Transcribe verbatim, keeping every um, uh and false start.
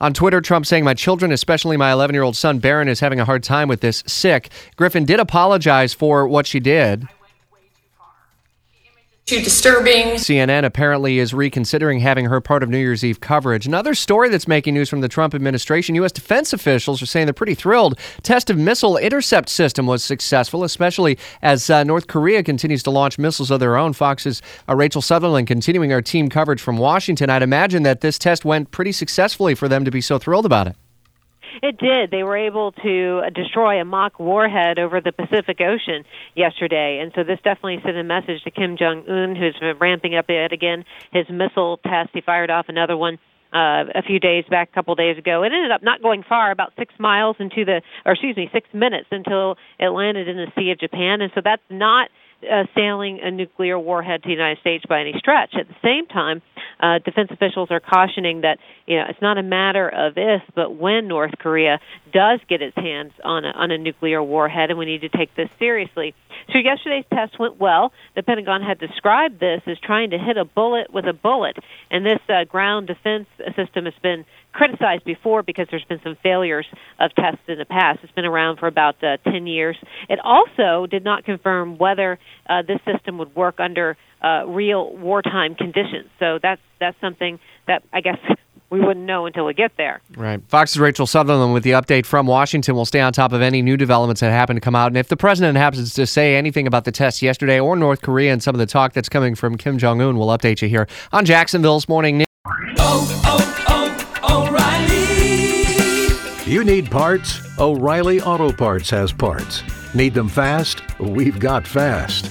On Twitter, Trump saying, "My children, especially my eleven-year-old son, Barron, is having a hard time with this. Sick." Griffin did apologize for what she did. Too disturbing. C N N apparently is reconsidering having her part of New Year's Eve coverage. Another story that's making news from the Trump administration, U S defense officials are saying they're pretty thrilled. Test of missile intercept system was successful, especially as uh, North Korea continues to launch missiles of their own. Fox's uh, Rachel Sutherland continuing our team coverage from Washington. I'd imagine that this test went pretty successfully for them to be so thrilled about it. It did. They were able to destroy a mock warhead over the Pacific Ocean yesterday. And so this definitely sent a message to Kim Jong-un, who's ramping up yet again his missile test. He fired off another one uh, a few days back, a couple days ago. It ended up not going far, about six miles into the, or excuse me, six minutes until it landed in the Sea of Japan. And so that's not Uh, sailing a nuclear warhead to the United States by any stretch. At the same time, uh, defense officials are cautioning that, you know, it's not a matter of if, but when North Korea does get its hands on a, on a nuclear warhead, and we need to take this seriously. So yesterday's test went well. The Pentagon had described this as trying to hit a bullet with a bullet, and this uh, ground defense system has been criticized before because there's been some failures of tests in the past. It's been around for about uh, ten years. It also did not confirm whether uh, this system would work under uh, real wartime conditions. So that's that's something that I guess we wouldn't know until we get there. Right. Fox's Rachel Sutherland with the update from Washington. We'll stay on top of any new developments that happen to come out. And if the president happens to say anything about the test yesterday or North Korea and some of the talk that's coming from Kim Jong-un, we'll update you here on Jacksonville's Morning News. Oh, oh, oh. O'Reilly! You need parts? O'Reilly Auto Parts has parts. Need them fast? We've got fast.